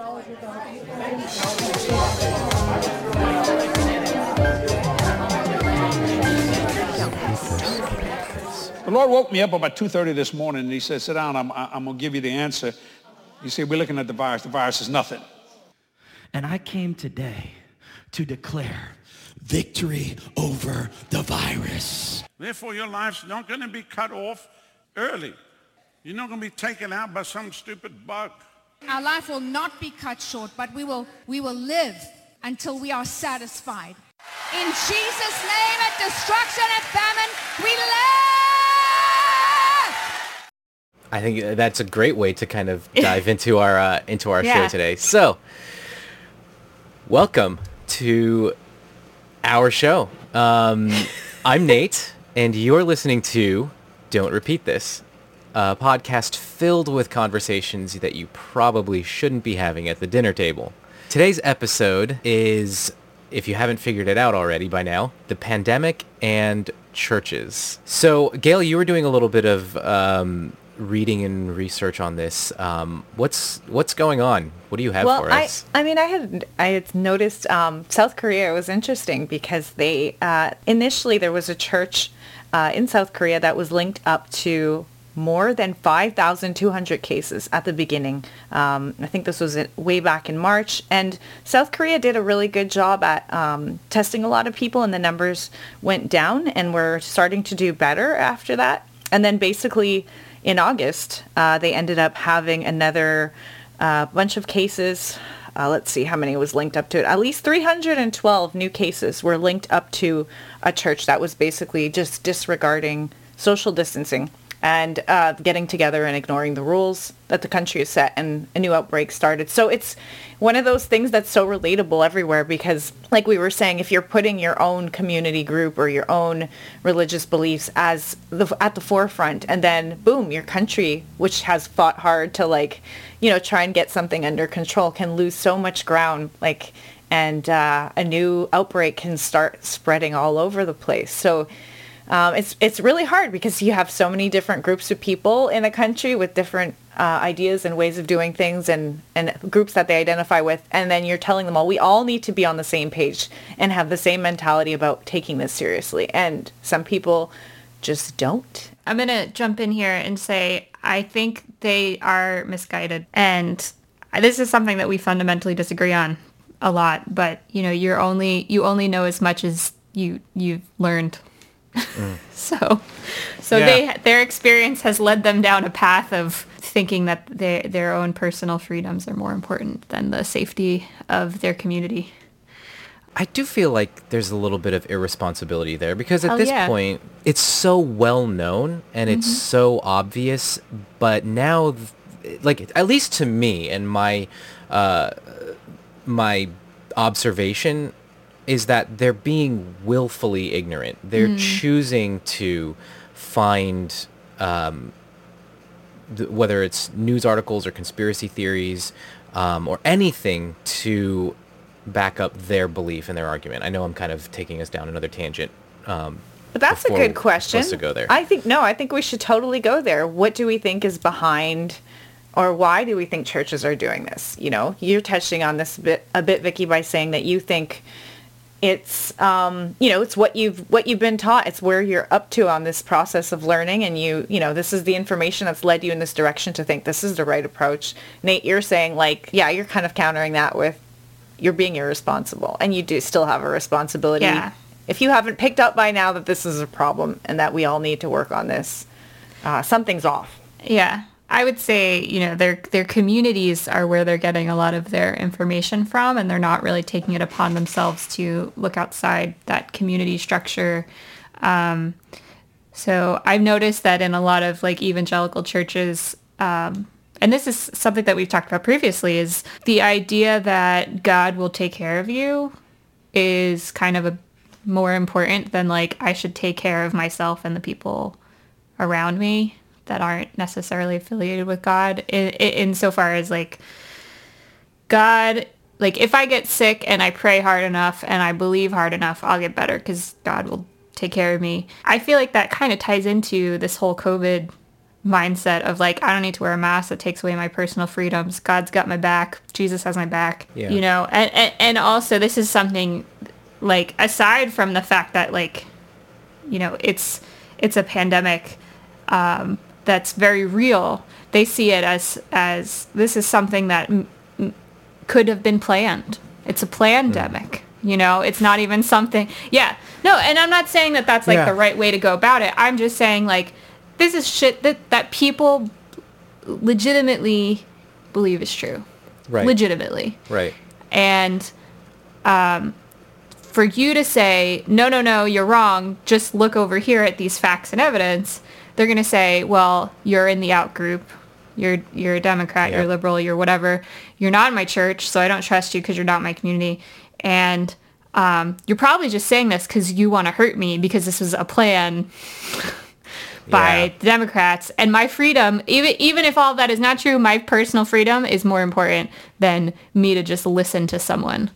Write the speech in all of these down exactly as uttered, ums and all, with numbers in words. The Lord woke me up about two thirty this morning, and he said, sit down, I'm, I'm going to give you the answer. He said, we're looking at the virus. The virus is nothing. And I came today to declare victory over the virus. Therefore, your life's not going to be cut off early. You're not going to be taken out by some stupid bug. Our life will not be cut short, but we will, we will live until we are satisfied. In Jesus' name, at destruction and famine, we live! I think that's a great way to kind of dive into our uh, into our yeah. show today. So, welcome to our show. Um, I'm Nate, and you're listening to Don't Repeat This, a podcast filled with conversations that you probably shouldn't be having at the dinner table. Today's episode is, if you haven't figured it out already by now, the pandemic and churches. So, Gail, you were doing a little bit of um, reading and research on this. Um, what's what's going on? What do you have well, for us? I, I mean, I had I had noticed um, South Korea was interesting because they uh, initially there was a church uh, in South Korea that was linked up to more than five thousand two hundred cases at the beginning. Um, I think this was way back in March. And South Korea did a really good job at um, testing a lot of people, and the numbers went down and were starting to do better after that. And then basically in August, uh, they ended up having another uh, bunch of cases. Uh, let's see how many was linked up to it. At least three hundred twelve new cases were linked up to a church that was basically just disregarding social distancing and uh, getting together and ignoring the rules that the country has set, and a new outbreak started. So it's one of those things that's so relatable everywhere because, like we were saying, if you're putting your own community group or your own religious beliefs as the, at the forefront, and then, boom, your country, which has fought hard to, like, you know, try and get something under control, can lose so much ground, like, and uh, a new outbreak can start spreading all over the place. So Um, it's it's really hard because you have so many different groups of people in a country with different uh, ideas and ways of doing things, and, and groups that they identify with. And then you're telling them all, we all need to be on the same page and have the same mentality about taking this seriously. And some people just don't. I'm going to jump in here and say, I think they are misguided. And this is something that we fundamentally disagree on a lot. But, you know, you're only you only know as much as you you've learned. Mm. So, so yeah. they their experience has led them down a path of thinking that they, their own personal freedoms are more important than the safety of their community. I do feel like there's a little bit of irresponsibility there because at oh, this yeah. point, it's so well known and it's mm-hmm. so obvious. But now, like, at least to me and my uh, my observation is that they're being willfully ignorant. They're mm. choosing to find, um, th- whether it's news articles or conspiracy theories um, or anything to back up their belief and their argument. I know I'm kind of taking us down another tangent. Um, but that's a good question. To go there. I think, no, I think we should totally go there. What do we think is behind, or why do we think churches are doing this? You know, you're touching on this a bit, a bit, Vicky, by saying that you think It's, um, you know, it's what you've, what you've been taught. It's where you're up to on this process of learning. And you, you know, this is the information that's led you in this direction to think this is the right approach. Nate, you're saying, like, yeah, you're kind of countering that with you're being irresponsible, and you do still have a responsibility. Yeah. If you haven't picked up by now that this is a problem and that we all need to work on this, uh, something's off. Yeah. I would say, you know, their their communities are where they're getting a lot of their information from, and they're not really taking it upon themselves to look outside that community structure. Um, so I've noticed that in a lot of, like, evangelical churches, um, and this is something that we've talked about previously, is the idea that God will take care of you is kind of a, more important than, like, I should take care of myself and the people around me that aren't necessarily affiliated with God, in, in so far as, like, God, like, if I get sick and I pray hard enough and I believe hard enough, I'll get better because God will take care of me. I feel like that kind of ties into this whole COVID mindset of like, I don't need to wear a mask. That takes away my personal freedoms. God's got my back. Jesus has my back. Yeah. You know, and, and and also this is something like, aside from the fact that like, you know, it's it's a pandemic um, that's very real. They see it as as this is something that m- m- could have been planned. It's a plandemic. Mm. You know, it's not even something. Yeah. No. And I'm not saying that that's like yeah. the right way to go about it. I'm just saying like, this is shit that, that people legitimately believe is true. Right. Legitimately. Right. And um, for you to say, no, no, no, you're wrong. Just look over here at these facts and evidence. They're going to say, well, you're in the out group. You're, you're a Democrat. Yeah. You're liberal. You're whatever. You're not in my church, so I don't trust you because you're not my community. And um, you're probably just saying this because you want to hurt me because this was a plan by yeah. the Democrats, and my freedom, even even if all that is not true, my personal freedom is more important than me to just listen to someone.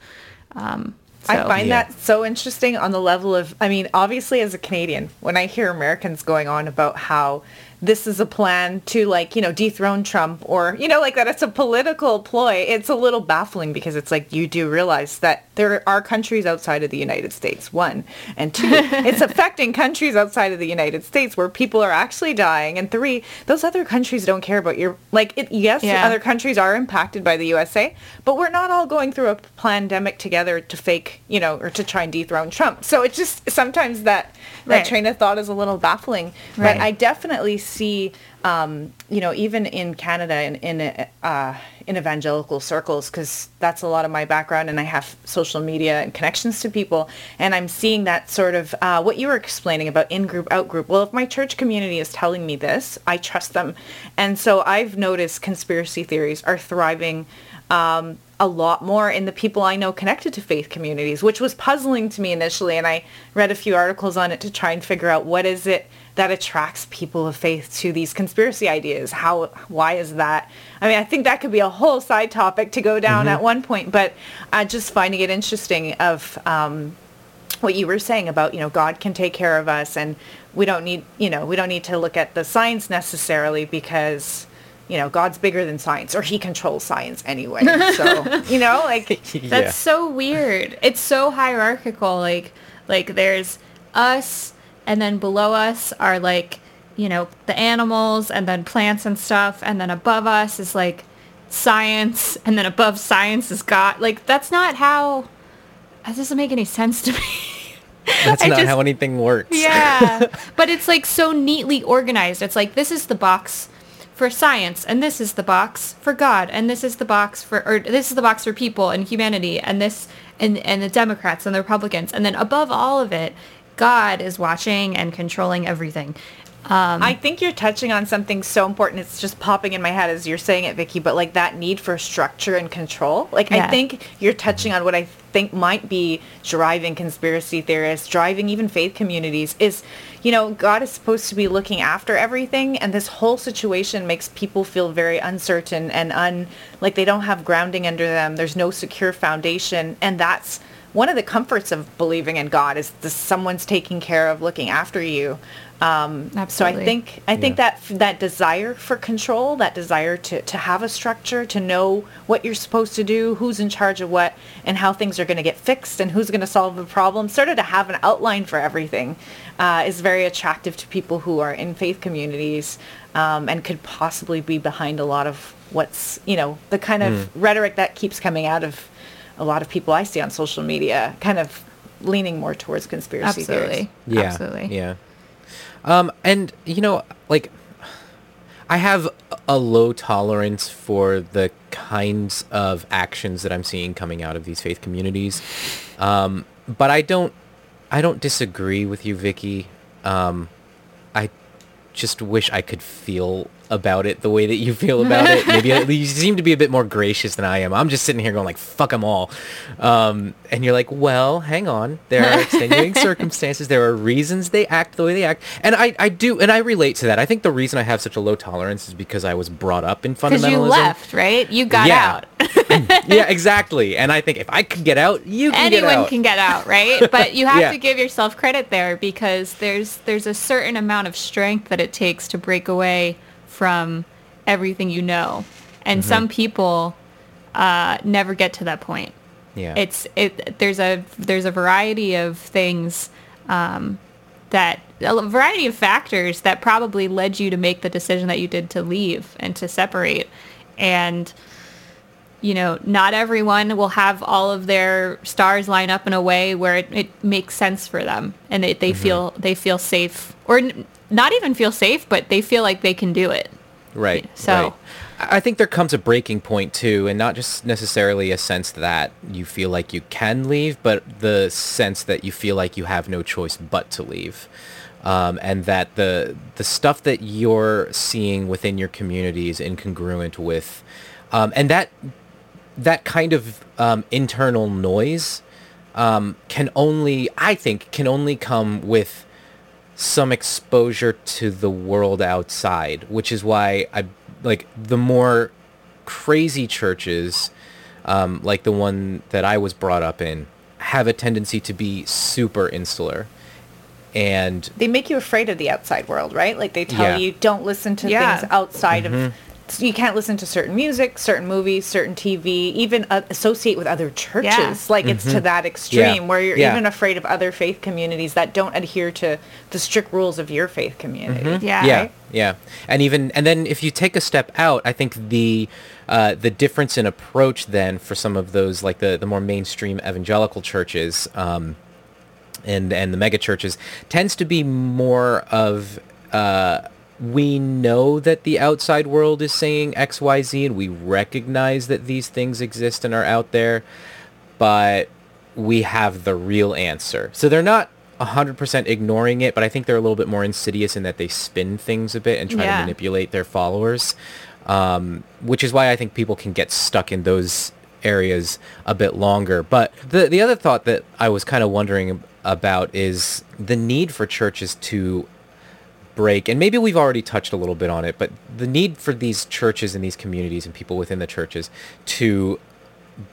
Um, so. I find yeah. that so interesting on the level of, I mean, obviously as a Canadian, when I hear Americans going on about how this is a plan to like, you know, dethrone Trump or, you know, like that it's a political ploy, it's a little baffling because it's like, you do realize that there are countries outside of the United States, one, and two, it's affecting countries outside of the United States where people are actually dying, and three, those other countries don't care about your, like, it, yes, yeah. other countries are impacted by the U S A, but we're not all going through a pandemic together to fake, you know, or to try and dethrone Trump. So it's just sometimes that, that right. train of thought is a little baffling, right. but I definitely see, um, you know, even in Canada and in, in uh, in evangelical circles, because that's a lot of my background, and I have social media and connections to people, and I'm seeing that sort of uh, what you were explaining about in-group, out-group. Well, if my church community is telling me this, I trust them. And so I've noticed conspiracy theories are thriving um, a lot more in the people I know connected to faith communities, which was puzzling to me initially, and I read a few articles on it to try and figure out what is it that attracts people of faith to these conspiracy ideas. How, why is that? I mean, I think that could be a whole side topic to go down mm-hmm. at one point, but uh, just finding it interesting of um, what you were saying about, you know, God can take care of us, and we don't need, you know, we don't need to look at the science necessarily because, you know, God's bigger than science, or he controls science anyway. So, you know, like, yeah. that's so weird. It's so hierarchical. Like, like there's us, and then below us are, like, you know, the animals, and then plants and stuff. And then above us is, like, science. And then above science is God. Like, that's not how... That doesn't make any sense to me. That's not just, how anything works. Yeah. But it's, like, so neatly organized. It's like, this is the box for science, and this is the box for God, and this is the box for... Or this is the box for people and humanity, and this... And, and the Democrats and the Republicans. And then above all of it... God is watching and controlling everything. Um, I think you're touching on something so important. It's just popping in my head as you're saying it, Vicky, but like that need for structure and control. Like yeah. I think you're touching on what I think might be driving conspiracy theorists, driving even faith communities is, you know, God is supposed to be looking after everything. And this whole situation makes people feel very uncertain and un like they don't have grounding under them. There's no secure foundation. And that's one of the comforts of believing in God is this, someone's taking care of, looking after you. Um, Absolutely. So I think I think yeah. that that desire for control, that desire to, to have a structure, to know what you're supposed to do, who's in charge of what, and how things are going to get fixed, and who's going to solve the problem, sort of to have an outline for everything uh, is very attractive to people who are in faith communities um, and could possibly be behind a lot of what's, you know, the kind of mm. rhetoric that keeps coming out of a lot of people I see on social media kind of leaning more towards conspiracy Absolutely. theories. Yeah, Absolutely. Yeah. Um, and, you know, like, I have a low tolerance for the kinds of actions that I'm seeing coming out of these faith communities. Um, but I don't, I don't disagree with you, Vicky. Um, I just wish I could feel about it the way that you feel about it. Maybe you seem to be a bit more gracious than I am. I'm just sitting here going like, fuck them all. Um, and you're like, well, hang on. There are extenuating circumstances. There are reasons they act the way they act. And I, I do, and I relate to that. I think the reason I have such a low tolerance is because I was brought up in fundamentalism. Because you left, right? You got yeah. out. Yeah, exactly. And I think if I could get out, you can Anyone get out. Anyone can get out, right? But you have yeah. to give yourself credit there because there's there's a certain amount of strength that it takes to break away from everything you know. And mm-hmm. some people uh, never get to that point. Yeah, it's it. There's a there's a variety of things um, that a variety of factors that probably led you to make the decision that you did to leave and to separate. And you know, not everyone will have all of their stars line up in a way where it, it makes sense for them, and they, they mm-hmm. feel they feel safe, or n- not even feel safe, but they feel like they can do it. Right. So, right. I think there comes a breaking point too, and not just necessarily a sense that you feel like you can leave, but the sense that you feel like you have no choice but to leave, um, and that the the stuff that you're seeing within your community is incongruent with, um, and that. that kind of um, internal noise um, can only, I think, can only come with some exposure to the world outside, which is why I like the more crazy churches, um, like the one that I was brought up in, have a tendency to be super insular. And they make you afraid of the outside world, right? Like they tell yeah. you, don't listen to yeah. things outside mm-hmm. of... You can't listen to certain music, certain movies, certain T V, even uh, associate with other churches. Yeah. Like, mm-hmm. it's to that extreme yeah. where you're yeah. even afraid of other faith communities that don't adhere to the strict rules of your faith community. Mm-hmm. Yeah. Yeah. Right? Yeah. And even, and then if you take a step out, I think the, uh, the difference in approach then for some of those, like the, the more mainstream evangelical churches, um, and, and the mega churches tends to be more of, uh, we know that the outside world is saying X, Y, Z, and we recognize that these things exist and are out there, but we have the real answer. So they're not one hundred percent ignoring it, but I think they're a little bit more insidious in that they spin things a bit and try yeah. to manipulate their followers, um, which is why I think people can get stuck in those areas a bit longer. But the the other thought that I was kind of wondering about is the need for churches to break, and maybe we've already touched a little bit on it, but the need for these churches and these communities and people within the churches to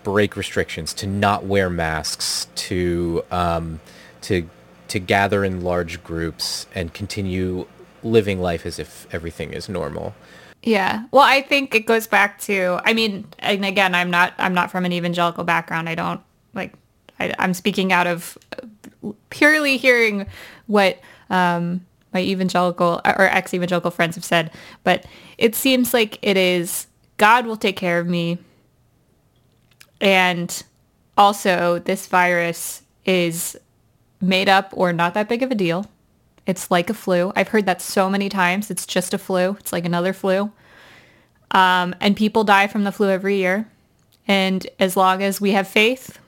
break restrictions, to not wear masks, to um to to gather in large groups and continue living life as if everything is normal. Yeah, well, I think it goes back to, I mean, and again, I'm not I'm not from an evangelical background. I don't like I, I'm speaking out of purely hearing what um my evangelical or ex-evangelical friends have said, but it seems like it is, God will take care of me. And also this virus is made up or not that big of a deal. It's like a flu. I've heard that so many times. It's just a flu. It's like another flu. Um, and people die from the flu every year. And as long as we have faith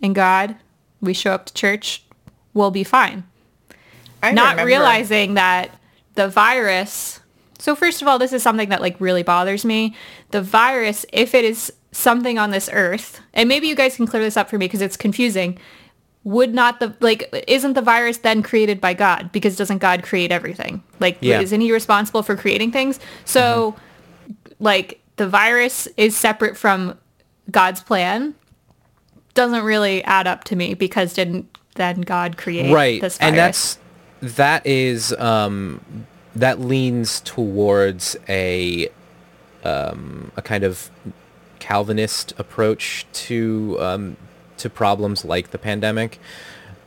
in God, we show up to church, we'll be fine. I not remember. Realizing that the virus, so first of all, this is something that like really bothers me. The virus, if it is something on this earth, and maybe you guys can clear this up for me because it's confusing, would not the, like, isn't the virus then created by God? Because doesn't God create everything? Like, yeah. isn't he responsible for creating things? So, mm-hmm. like, the virus is separate from God's plan. Doesn't really add up to me because didn't then God create right. this virus? And that's... That is, um, that leans towards a, um, a kind of Calvinist approach to, um, to problems like the pandemic,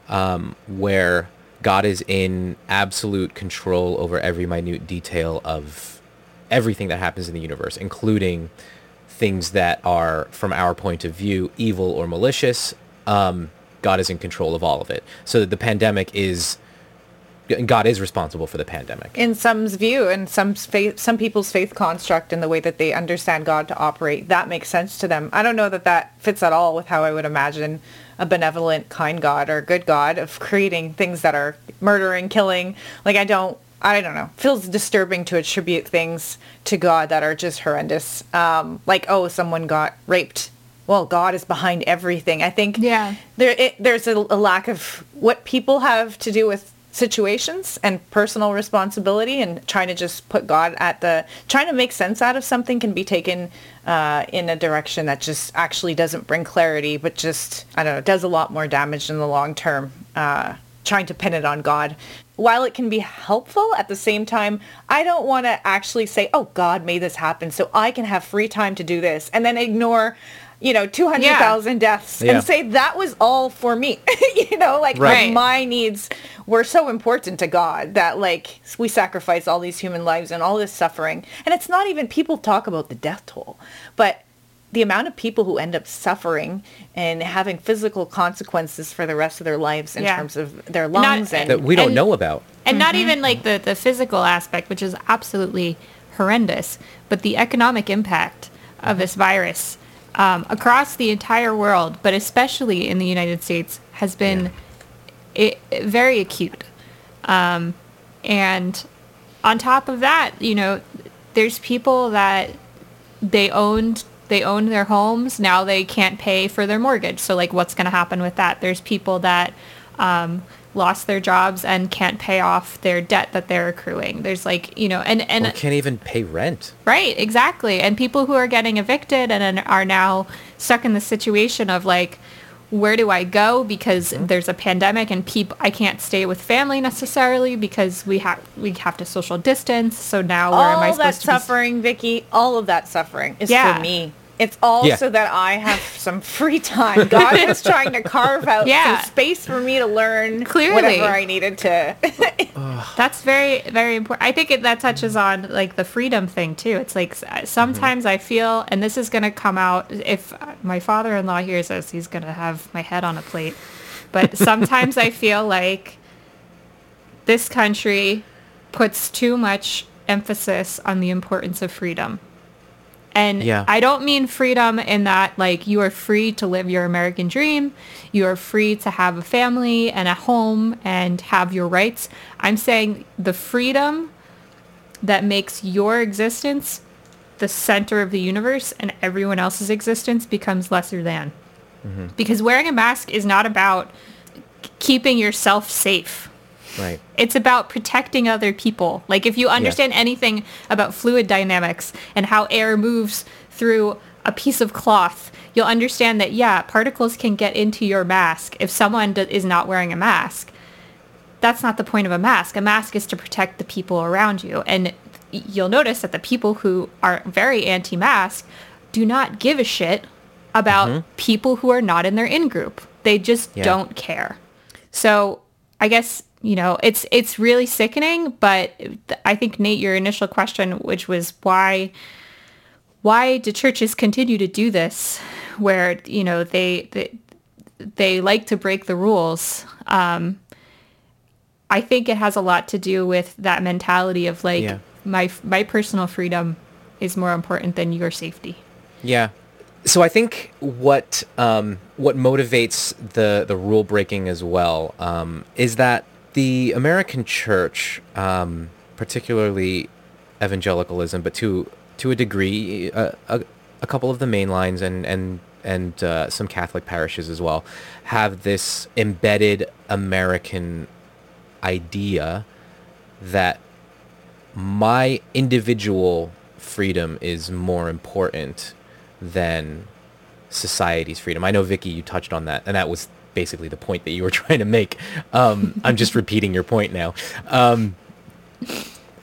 um, where God is in absolute control over every minute detail of everything that happens in the universe, including things that are, from our point of view, evil or malicious. Um, God is in control of all of it. So the pandemic is... God is responsible for the pandemic. In some's view, and some faith, some people's faith construct and the way that they understand God to operate, that makes sense to them. I don't know that that fits at all with how I would imagine a benevolent, kind God or good God of creating things that are murdering, killing. Like, I don't, I don't know. It feels disturbing to attribute things to God that are just horrendous. Um, like, oh, someone got raped. Well, God is behind everything. I think yeah. there it, there's a, a lack of what people have to do with situations and personal responsibility, and trying to just put God at the, trying to make sense out of something can be taken uh, in a direction that just actually doesn't bring clarity, but just, I don't know, does a lot more damage in the long term uh, trying to pin it on God. While it can be helpful, at the same time, I don't want to actually say, oh, God made this happen so I can have free time to do this, and then ignore, you know, two hundred thousand yeah. deaths yeah. and say that was all for me. You know, like right. my needs were so important to God that like we sacrifice all these human lives and all this suffering. And it's not even, people talk about the death toll, but the amount of people who end up suffering and having physical consequences for the rest of their lives in yeah. terms of their lungs. Not, and that we don't and, know about. And mm-hmm. not even like the, the physical aspect, which is absolutely horrendous, but the economic impact of this virus um, across the entire world, but especially in the United States, has been yeah. it, very acute. Um, and on top of that, you know, there's people that they owned They own their homes. Now they can't pay for their mortgage. So, like, what's going to happen with that? There's people that um, lost their jobs and can't pay off their debt that they're accruing. There's, like, you know, and... and or can't even pay rent. Right, exactly. And people who are getting evicted and are now stuck in the situation of, like, where do I go? Because mm-hmm. there's a pandemic and peop- I can't stay with family necessarily because we, ha- we have to social distance. So now where all am I supposed to be? All that suffering, Vicky, all of that suffering is yeah. for me. It's all yeah. so that I have some free time. God was trying to carve out yeah. some space for me to learn Clearly. whatever I needed to. That's very, very important. I think it, that touches on like the freedom thing too. It's like sometimes mm-hmm. I feel, and this is going to come out, if my father-in-law hears this, he's going to have my head on a plate. But sometimes I feel like this country puts too much emphasis on the importance of freedom. And yeah. I don't mean freedom in that, like, you are free to live your American dream. You are free to have a family and a home and have your rights. I'm saying the freedom that makes your existence the center of the universe and everyone else's existence becomes lesser than. Mm-hmm. Because wearing a mask is not about keeping yourself safe. Right. It's about protecting other people. Like, if you understand yeah. anything about fluid dynamics and how air moves through a piece of cloth, you'll understand that, yeah, particles can get into your mask if someone do- is not wearing a mask. That's not the point of a mask. A mask is to protect the people around you. And you'll notice that the people who are very anti-mask do not give a shit about mm-hmm. people who are not in their in-group. They just yeah. don't care. So I guess... You know, it's it's really sickening, but I think, Nate, your initial question, which was why why do churches continue to do this, where, you know, they they, they like to break the rules, um, I think it has a lot to do with that mentality of, like, yeah. my my personal freedom is more important than your safety. Yeah. So I think what um, what motivates the, the rule breaking as well um, is that the American church, um, particularly evangelicalism, but to to a degree, uh, a, a couple of the main lines and and and uh, some Catholic parishes as well, have this embedded American idea that my individual freedom is more important than society's freedom. I know, Vicky, you touched on that, and that was basically the point that you were trying to make. Um, I'm just repeating your point now. Um,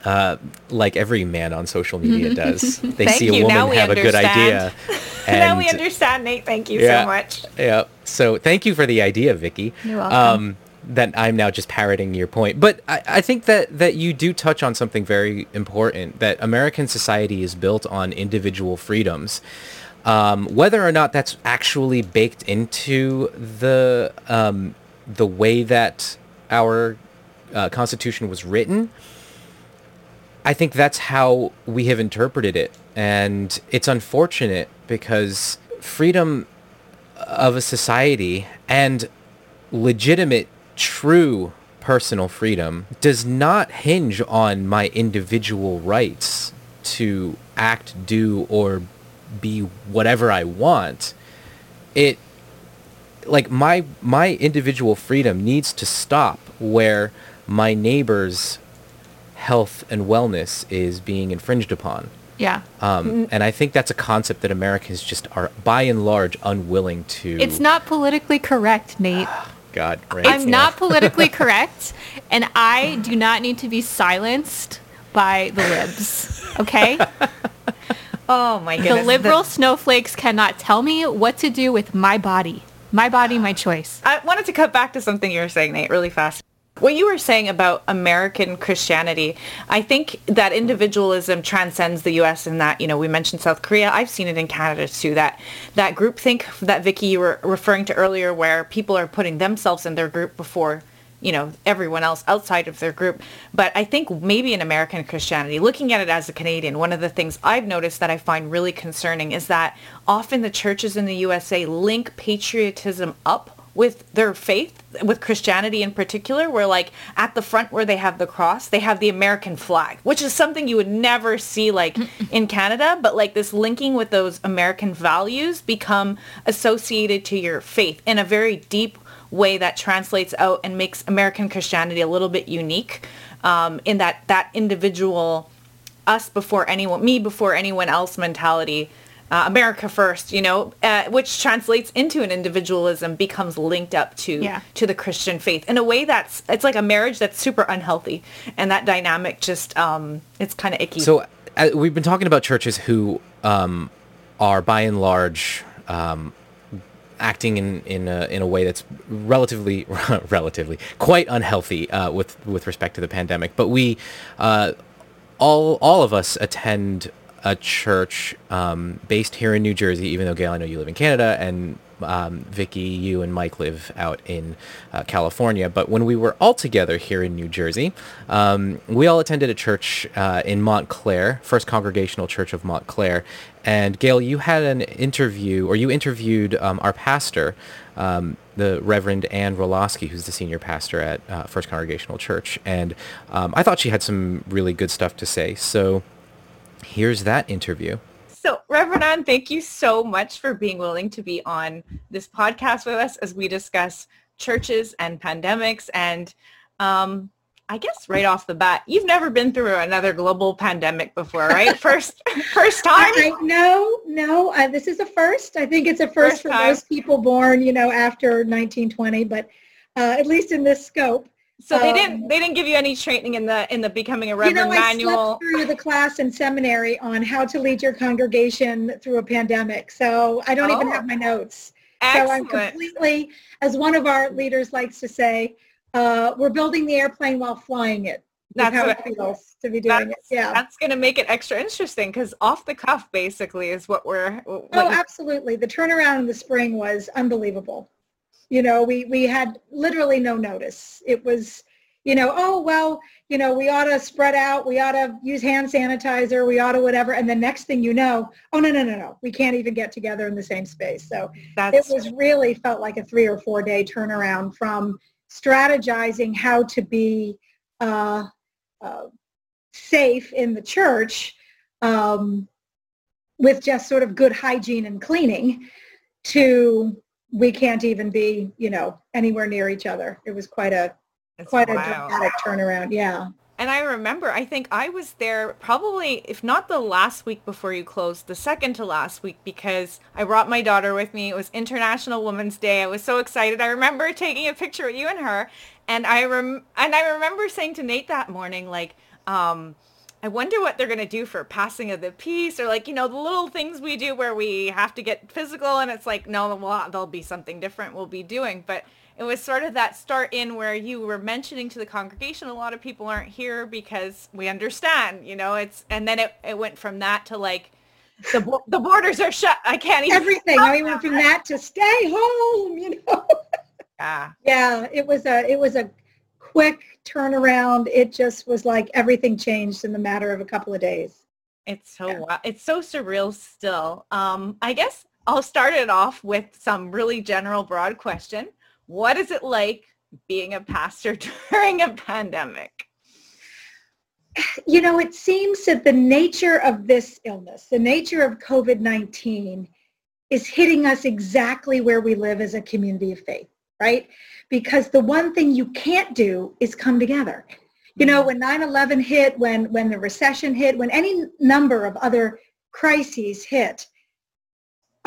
uh, like every man on social media does. They see a woman have a good idea. And now we understand, Nate. Thank you yeah, so much. Yeah. So thank you for the idea, Vicky. You're welcome. Um, that I'm now just parroting your point. But I, I think that, that you do touch on something very important, that American society is built on individual freedoms. Um, whether or not that's actually baked into the um, the way that our uh, Constitution was written, I think that's how we have interpreted it. And it's unfortunate because freedom of a society and legitimate, true personal freedom does not hinge on my individual rights to act, do, or be whatever I want. It, like, my my individual freedom needs to stop where my neighbor's health and wellness is being infringed upon. Yeah. Um, and I think that's a concept that Americans just are, by and large, unwilling to... It's not politically correct, Nate. God, right? I'm yeah. not politically correct, and I do not need to be silenced by the libs, okay? Oh, my goodness. The liberal the- snowflakes cannot tell me what to do with my body. My body, my choice. I wanted to cut back to something you were saying, Nate, really fast. What you were saying about American Christianity, I think that individualism transcends the U S in that, you know, we mentioned South Korea. I've seen it in Canada, too, that that groupthink that, Vicky, you were referring to earlier, where people are putting themselves in their group before, you know, everyone else outside of their group. But I think maybe in American Christianity, looking at it as a Canadian, one of the things I've noticed that I find really concerning is that often the churches in the U S A link patriotism up with their faith, with Christianity in particular, where like at the front where they have the cross, they have the American flag, which is something you would never see like in Canada, but like this linking with those American values become associated to your faith in a very deep way that translates out and makes American Christianity a little bit unique um, in that that individual us before anyone, me before anyone else mentality. Uh, America first, you know, uh, which translates into an individualism becomes linked up to yeah. to the Christian faith in a way that's, it's like a marriage that's super unhealthy. And that dynamic just, um, it's kind of icky. So uh, we've been talking about churches who um, are by and large um, acting in, in, a, in a way that's relatively, relatively quite unhealthy uh, with, with respect to the pandemic. But we, uh, all, all of us attend a church um, based here in New Jersey, even though, Gail, I know you live in Canada, and um, Vicky, you and Mike live out in uh, California. But when we were all together here in New Jersey, um, we all attended a church uh, in Montclair, First Congregational Church of Montclair. And Gail, you had an interview, or you interviewed um, our pastor, um, the Reverend Ann Rolaski, who's the senior pastor at uh, First Congregational Church. And um, I thought she had some really good stuff to say. So here's that interview. So, Reverend Ann, thank you so much for being willing to be on this podcast with us as we discuss churches and pandemics. And um, I guess right off the bat, you've never been through another global pandemic before, right? First first time? I, no, no. Uh, this is a first. I think it's a first, first for most people born, you know, after nineteen twenty, but uh, at least in this scope. So um, they didn't they didn't give you any training in the in the becoming a reverend you know, manual. I slept through the class in seminary on how to lead your congregation through a pandemic. So I don't oh. even have my notes. Excellent. So I'm completely, as one of our leaders likes to say, uh, we're building the airplane while flying it. That's how what, it feels to be doing it. Yeah, that's going to make it extra interesting because off the cuff basically is what we're. What oh, absolutely! The turnaround in the spring was unbelievable. You know, we, we had literally no notice. It was, you know, oh, well, you know, we ought to spread out. We ought to use hand sanitizer. We ought to whatever. And the next thing you know, oh, no, no, no, no. We can't even get together in the same space. So That's it was really felt like a three or four day turnaround from strategizing how to be uh, uh, safe in the church um, with just sort of good hygiene and cleaning to we can't even be, you know, anywhere near each other. It was quite a, That's quite wild. a dramatic turnaround. Yeah. And I remember, I think I was there probably, if not the last week before you closed, the second to last week, because I brought my daughter with me. It was International Women's Day. I was so excited. I remember taking a picture with you and her. And I rem- and I remember saying to Nate that morning, like, um, I wonder what they're going to do for passing of the peace or like, you know, the little things we do where we have to get physical and it's like, no, well, there'll be something different we'll be doing. But it was sort of that start in where you were mentioning to the congregation, a lot of people aren't here because we understand, you know, it's, and then it, it went from that to like, the the borders are shut. I can't even. Everything. I mean, went from that to stay home, you know. Yeah. Yeah. It was a, it was a quick turnaround. It just was like everything changed in the matter of a couple of days. It's so yeah. wow. It's so surreal still. Um, I guess I'll start it off with some really general broad question. What is it like being a pastor during a pandemic? You know, it seems that the nature of this illness, the nature of covid nineteen is hitting us exactly where we live as a community of faith, right? Because the one thing you can't do is come together. You know, when nine eleven hit, when, when the recession hit, when any number of other crises hit,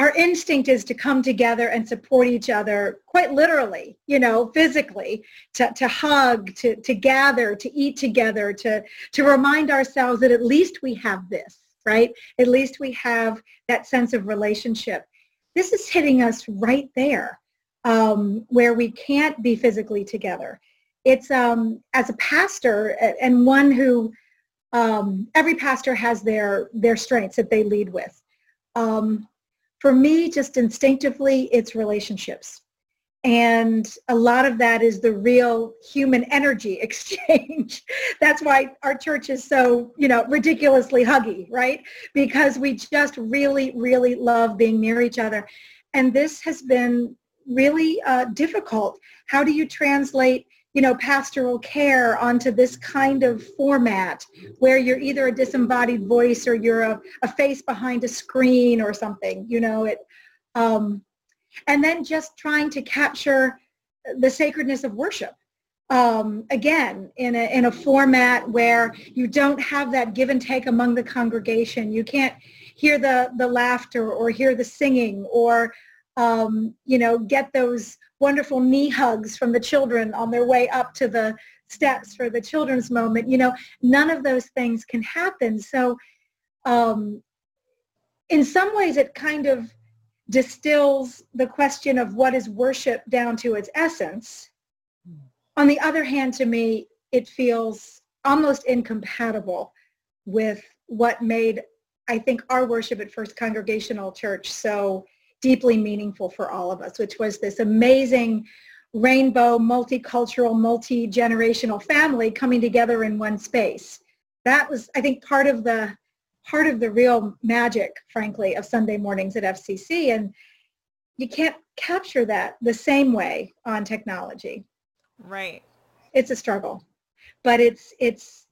our instinct is to come together and support each other, quite literally, you know, physically, to, to hug, to, to gather, to eat together, to, to remind ourselves that at least we have this, right? At least we have that sense of relationship. This is hitting us right there, um, where we can't be physically together. It's, um, as a pastor and one who, um, every pastor has their, their strengths that they lead with. Um, for me, just instinctively, it's relationships. And a lot of that is the real human energy exchange. That's why our church is so, you know, ridiculously huggy, right? Because we just really, really love being near each other. And this has been really uh, difficult. How do you translate, you know, pastoral care onto this kind of format where you're either a disembodied voice or you're a, a face behind a screen or something, you know, it, um, and then just trying to capture the sacredness of worship, um, again, in a, in a format where you don't have that give and take among the congregation. You can't hear the, the laughter or hear the singing or, um, you know, get those wonderful knee hugs from the children on their way up to the steps for the children's moment. You know, none of those things can happen. So um, in some ways it kind of distills the question of what is worship down to its essence. On the other hand, to me, it feels almost incompatible with what made, I think, our worship at First Congregational Church so deeply meaningful for all of us, which was this amazing rainbow, multicultural, multi-generational family coming together in one space. That was, I think, part of the part of the real magic, frankly, of Sunday mornings at F C C. And you can't capture that the same way on technology. Right. It's a struggle, but it's it's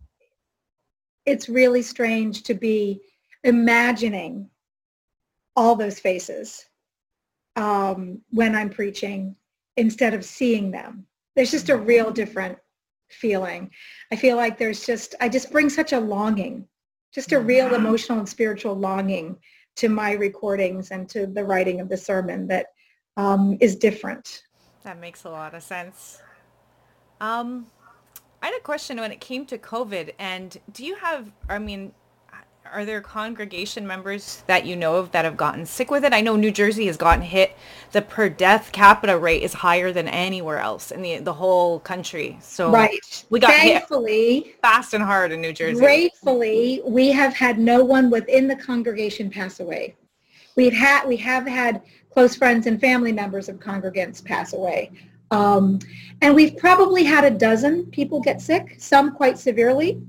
it's really strange to be imagining all those faces um, when I'm preaching instead of seeing them. There's just a real different feeling. I feel like there's just, I just bring such a longing, just a real emotional and spiritual longing to my recordings and to the writing of the sermon that um, is different. That makes a lot of sense. Um, I had a question when it came to COVID, and do you have, I mean, are there congregation members that you know of that have gotten sick with it? I know New Jersey has gotten hit. The per death capita rate is higher than anywhere else in the the whole country. So right. we got Thankfully, hit fast and hard in New Jersey. Gratefully, we have had no one within the congregation pass away. We've had we have had close friends and family members of congregants pass away. Um, and we've probably had a dozen people get sick, some quite severely.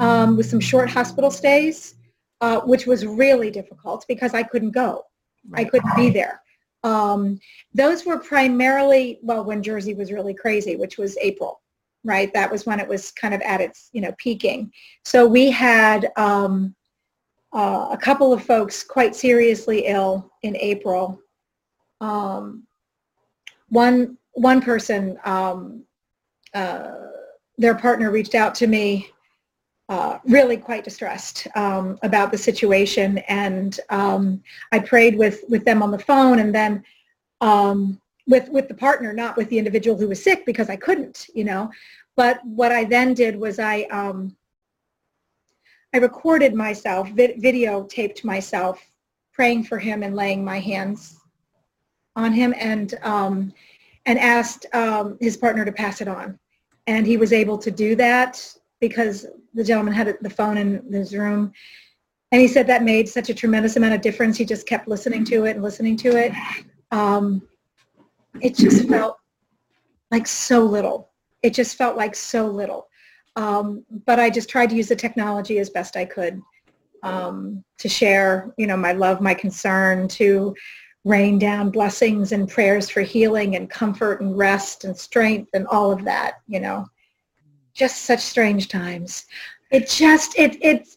Um, with some short hospital stays, uh, which was really difficult because I couldn't go. Right. I couldn't be there. Um, those were primarily, well, when Jersey was really crazy, which was April, right? That was when it was kind of at its, you know, peaking. So we had um, uh, a couple of folks quite seriously ill in April. Um, one one person, um, uh, their partner reached out to me. Uh, really quite distressed um, about the situation, and um, I prayed with, with them on the phone, and then um, with with the partner, not with the individual who was sick, because I couldn't, you know. But what I then did was I um, I recorded myself, vi- videotaped myself praying for him and laying my hands on him, and um, and asked um, his partner to pass it on, and he was able to do that, because the gentleman had the phone in his room. And he said that made such a tremendous amount of difference. He just kept listening to it and listening to it. Um, it just felt like so little. It just felt like so little. Um, but I just tried to use the technology as best I could um, to share, you know, my love, my concern, to rain down blessings and prayers for healing and comfort and rest and strength and all of that, you know. Just such strange times. It just, it it's,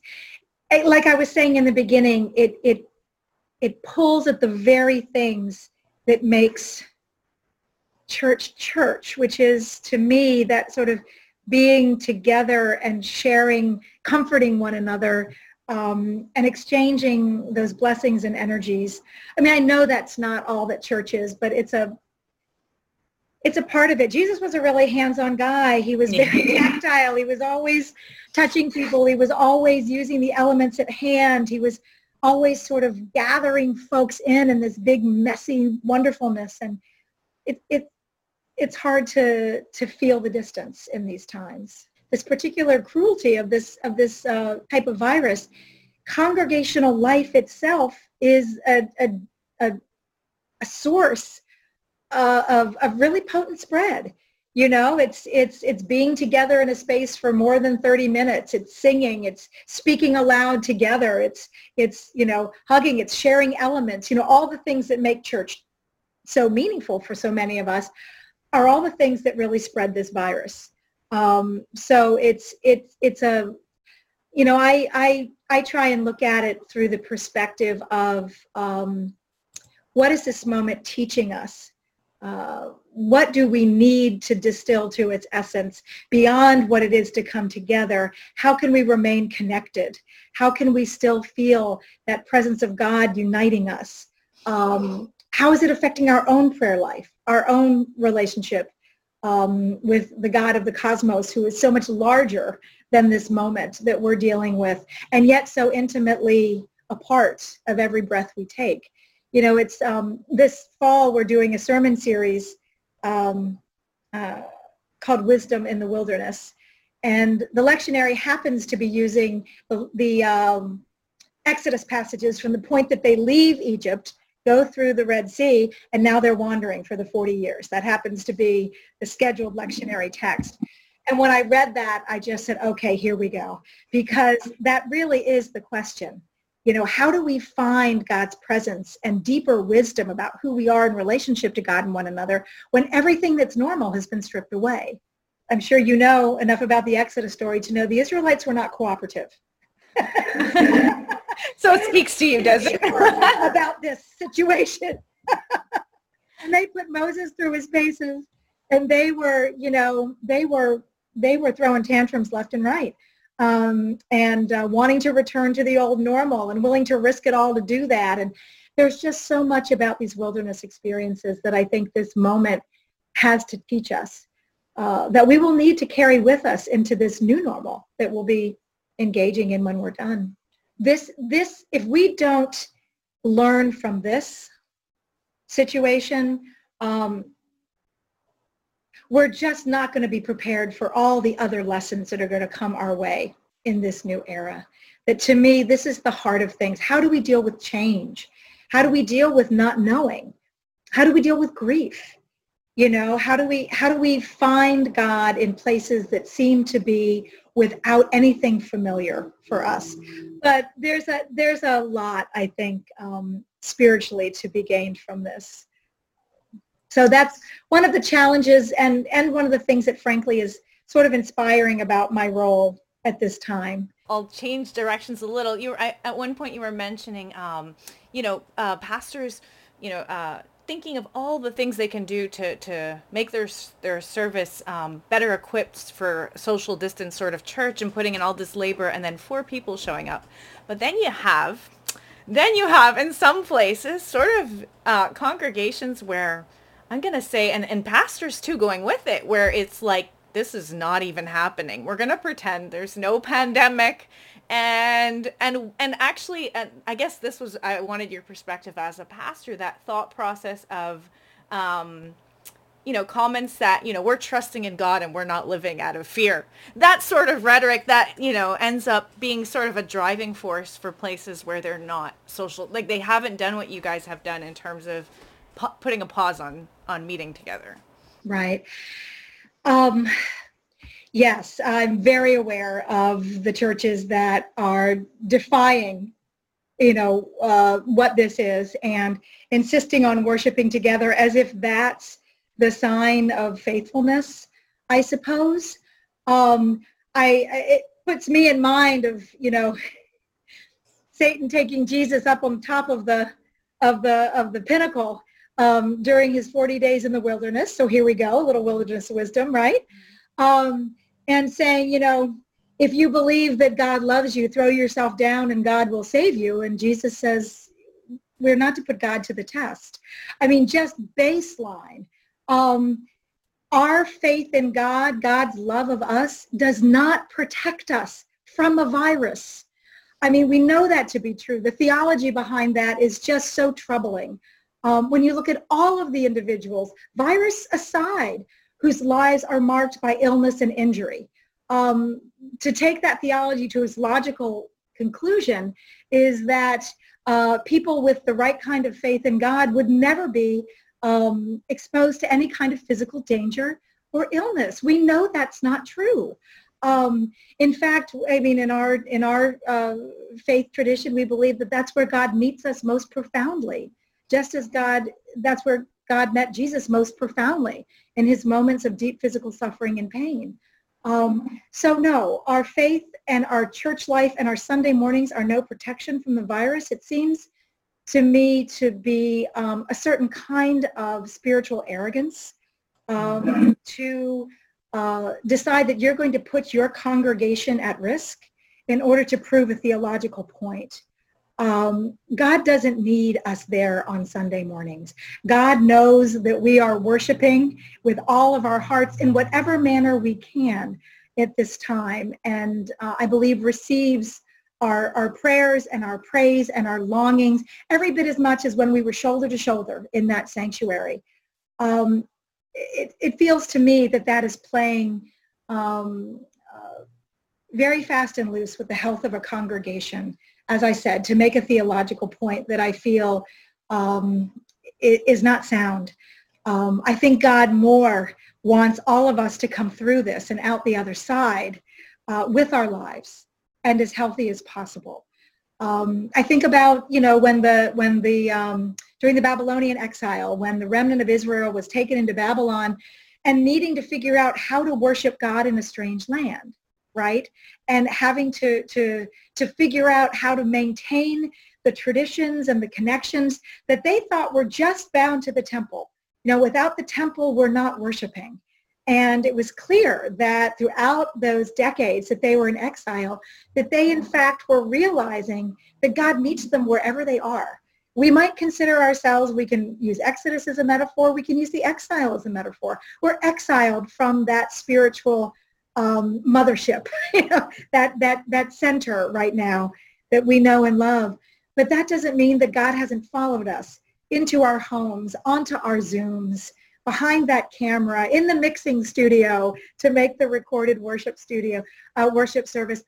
it, like I was saying in the beginning, it it it pulls at the very things that makes church church, which is, to me, that sort of being together and sharing, comforting one another, um, and exchanging those blessings and energies. I mean, I know that's not all that church is, but it's a It's a part of it. Jesus was a really hands-on guy. He was very tactile. He was always touching people. He was always using the elements at hand. He was always sort of gathering folks in in this big, messy wonderfulness. And it it it's hard to to feel the distance in these times. This particular cruelty of this of this uh, type of virus, congregational life itself is a a a, a source. Uh, of a really potent spread. You know, it's it's it's being together in a space for more than thirty minutes. It's singing, it's speaking aloud together, it's it's you know, hugging, it's sharing elements, you know, all the things that make church so meaningful for so many of us are all the things that really spread this virus. Um, so it's it's it's a you know, I I I try and look at it through the perspective of um, what is this moment teaching us? Uh, what do we need to distill to its essence beyond what it is to come together? How can we remain connected? How can we still feel that presence of God uniting us? Um, how is it affecting our own prayer life, our own relationship um, with the God of the cosmos, who is so much larger than this moment that we're dealing with, and yet so intimately a part of every breath we take? You know, it's um, this fall we're doing a sermon series um, uh, called Wisdom in the Wilderness. And the lectionary happens to be using the, the um, Exodus passages from the point that they leave Egypt, go through the Red Sea, and now they're wandering for the forty years. That happens to be the scheduled lectionary text. And when I read that, I just said, okay, here we go. Because that really is the question. You know, how do we find God's presence and deeper wisdom about who we are in relationship to God and one another when everything that's normal has been stripped away? I'm sure you know enough about the Exodus story to know the Israelites were not cooperative. So it speaks to you, does it? About this situation. And they put Moses through his paces, and they were, you know, they were, they were throwing tantrums left and right. Um, and uh, wanting to return to the old normal and willing to risk it all to do that. And there's just so much about these wilderness experiences that I think this moment has to teach us uh, that we will need to carry with us into this new normal that we'll be engaging in when we're done. This, this, if we don't learn from this situation, um, we're just not going to be prepared for all the other lessons that are going to come our way in this new era. That to me, this is the heart of things. How do we deal with change? How do we deal with not knowing? How do we deal with grief? You know, how do we how do we find God in places that seem to be without anything familiar for us? But there's a there's a lot, I think, um, spiritually to be gained from this. So that's one of the challenges and, and one of the things that, frankly, is sort of inspiring about my role at this time. I'll change directions a little. You were, I, at one point you were mentioning, um, you know, uh, pastors, you know, uh, thinking of all the things they can do to, to make their their service um, better equipped for social distance sort of church and putting in all this labor and then four people showing up. But then you have, then you have in some places sort of uh, congregations where I'm going to say, and, and pastors too going with it, where it's like, this is not even happening. We're going to pretend there's no pandemic. And, and, and actually, and I guess this was, I wanted your perspective as a pastor, that thought process of, um, you know, comments that, you know, we're trusting in God and we're not living out of fear. That sort of rhetoric that, you know, ends up being sort of a driving force for places where they're not social, like they haven't done what you guys have done in terms of putting a pause on on meeting together. Right. Um, yes, I'm very aware of the churches that are defying, you know, uh, what this is and insisting on worshiping together as if that's the sign of faithfulness, I suppose. Um, I, it puts me in mind of, you know, Satan taking Jesus up on top of the of the of the pinnacle Um, during his forty days in the wilderness. So here we go, a little wilderness wisdom, right? Um, and saying, you know, if you believe that God loves you, throw yourself down and God will save you. And Jesus says, we're not to put God to the test. I mean, just baseline. Um, our faith in God, God's love of us, does not protect us from a virus. I mean, we know that to be true. The theology behind that is just so troubling. Um, when you look at all of the individuals, virus aside, whose lives are marked by illness and injury. Um, to take that theology to its logical conclusion is that uh, people with the right kind of faith in God would never be um, exposed to any kind of physical danger or illness. We know that's not true. Um, in fact, I mean, in our in our uh, faith tradition, we believe that that's where God meets us most profoundly. Just as God, that's where God met Jesus most profoundly, in his moments of deep physical suffering and pain. Um, so no, our faith and our church life and our Sunday mornings are no protection from the virus. It seems to me to be um, a certain kind of spiritual arrogance um, to uh, decide that you're going to put your congregation at risk in order to prove a theological point. Um, God doesn't need us there on Sunday mornings. God knows that we are worshiping with all of our hearts in whatever manner we can at this time. And uh, I believe receives our, our prayers and our praise and our longings every bit as much as when we were shoulder to shoulder in that sanctuary. Um, it, it feels to me that that is playing um, uh, very fast and loose with the health of a congregation. As I said, to make a theological point that I feel um, is not sound. Um, I think God more wants all of us to come through this and out the other side uh, with our lives and as healthy as possible. Um, I think about, you know, when the, when the, um, during the Babylonian exile, when the remnant of Israel was taken into Babylon and needing to figure out how to worship God in a strange land. Right? And having to, to, to figure out how to maintain the traditions and the connections that they thought were just bound to the temple. You know, without the temple, we're not worshiping. And it was clear that throughout those decades that they were in exile, that they in fact were realizing that God meets them wherever they are. We might consider ourselves, we can use Exodus as a metaphor, we can use the exile as a metaphor. We're exiled from that spiritual Um, mothership, you know, that that that center right now that we know and love. But that doesn't mean that God hasn't followed us into our homes, onto our Zooms, behind that camera, in the mixing studio to make the recorded worship studio, uh, worship service.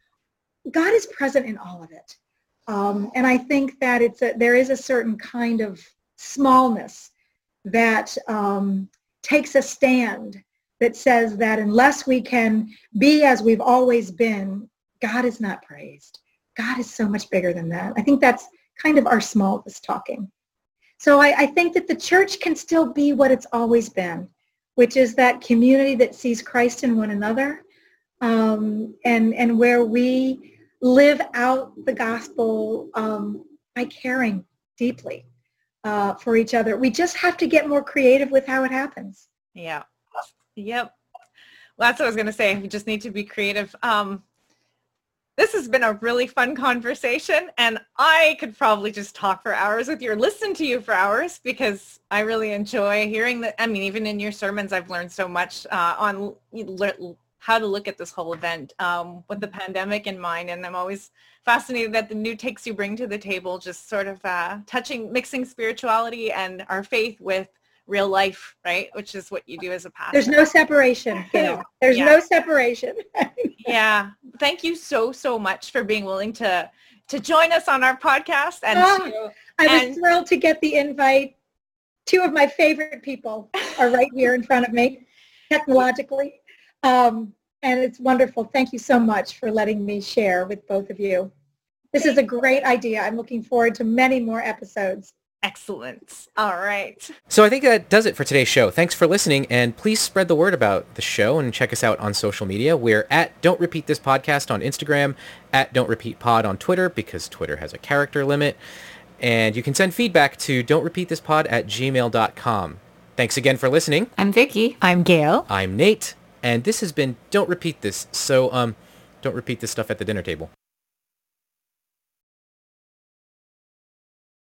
God is present in all of it, um, and I think that it's a, there is a certain kind of smallness that um, takes a stand. That says that unless we can be as we've always been, God is not praised. God is so much bigger than that. I think that's kind of our smallest talking. So I, I think that the church can still be what it's always been, which is that community that sees Christ in one another, um, and, and where we live out the gospel um, by caring deeply uh, for each other. We just have to get more creative with how it happens. Yeah. Yep. Well, that's what I was going to say. We just need to be creative. Um, this has been a really fun conversation, and I could probably just talk for hours with you or listen to you for hours because I really enjoy hearing that. I mean, even in your sermons, I've learned so much uh, on le- how to look at this whole event um, with the pandemic in mind. And I'm always fascinated at the new takes you bring to the table, just sort of uh, touching, mixing spirituality and our faith with real life, right? Which is what you do as a pastor. There's no separation. Yeah. There's yeah. no separation. Yeah. Thank you so, so much for being willing to to join us on our podcast. And oh, to, I was and, thrilled to get the invite. Two of my favorite people are right here in front of me, technologically. Um, and it's wonderful. Thank you so much for letting me share with both of you. This is a great idea. I'm looking forward to many more episodes. Excellent. All right. So I think that does it for today's show. Thanks for listening, and please spread the word about the show and check us out on social media. We're at Don't Repeat This Podcast on Instagram, at Don't Repeat Pod on Twitter, because Twitter has a character limit. And you can send feedback to don'trepeatthispod at gmail dot com. Thanks again for listening. I'm Vicky. I'm Gail. I'm Nate. And this has been Don't Repeat This. So, um, Don't repeat this stuff at the dinner table.